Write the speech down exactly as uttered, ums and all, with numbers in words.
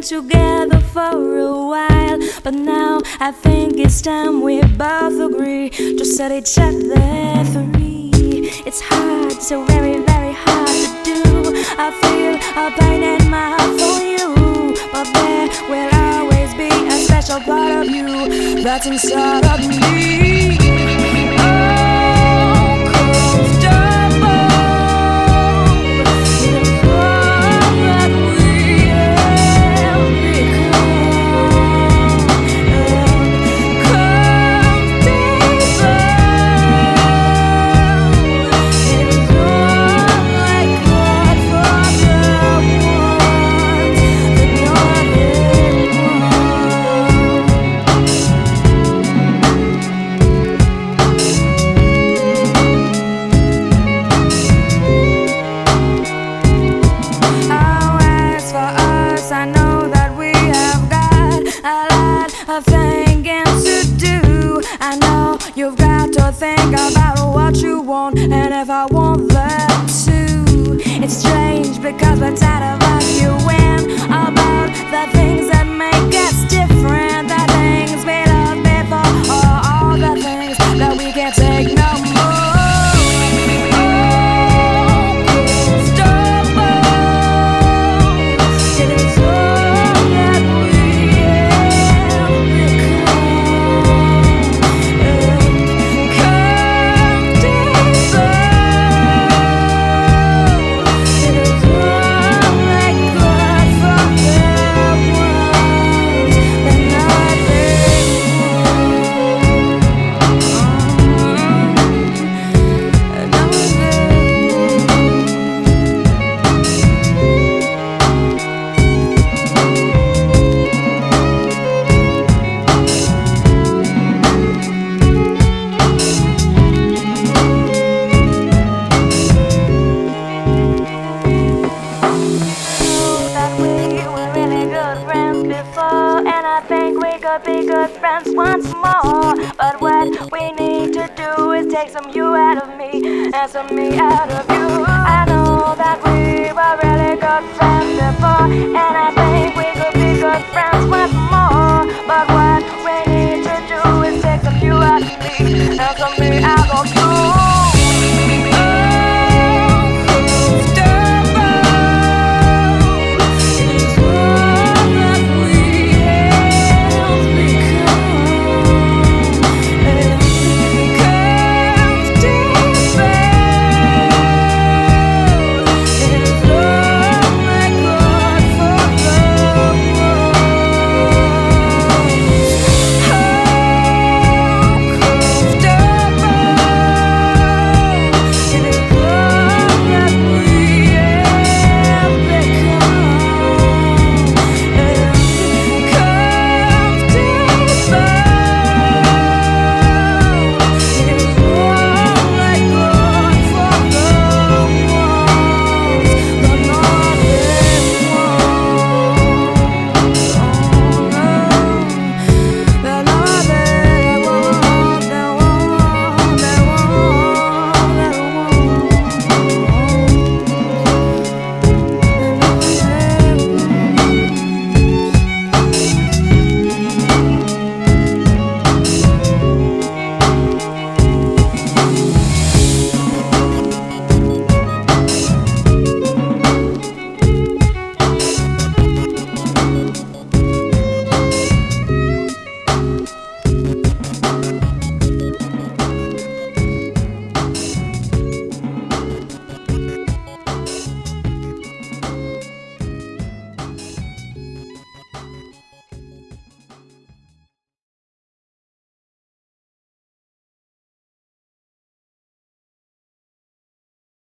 been together for a while, but now I think it's time we both agree to set each other free. It's hard, so very, very hard to do. I feel a pain in my heart for you, but there will always be a special part of you that's inside of me. You've got to think about what you want, and if I want that too. It's strange because we're tired about you and about the things that make us different, the things we loved before, or all the things that we can't take no more. Be good friends once more, but what we need to do is take some you out of me and some me out of you. I know that we were really good friends before.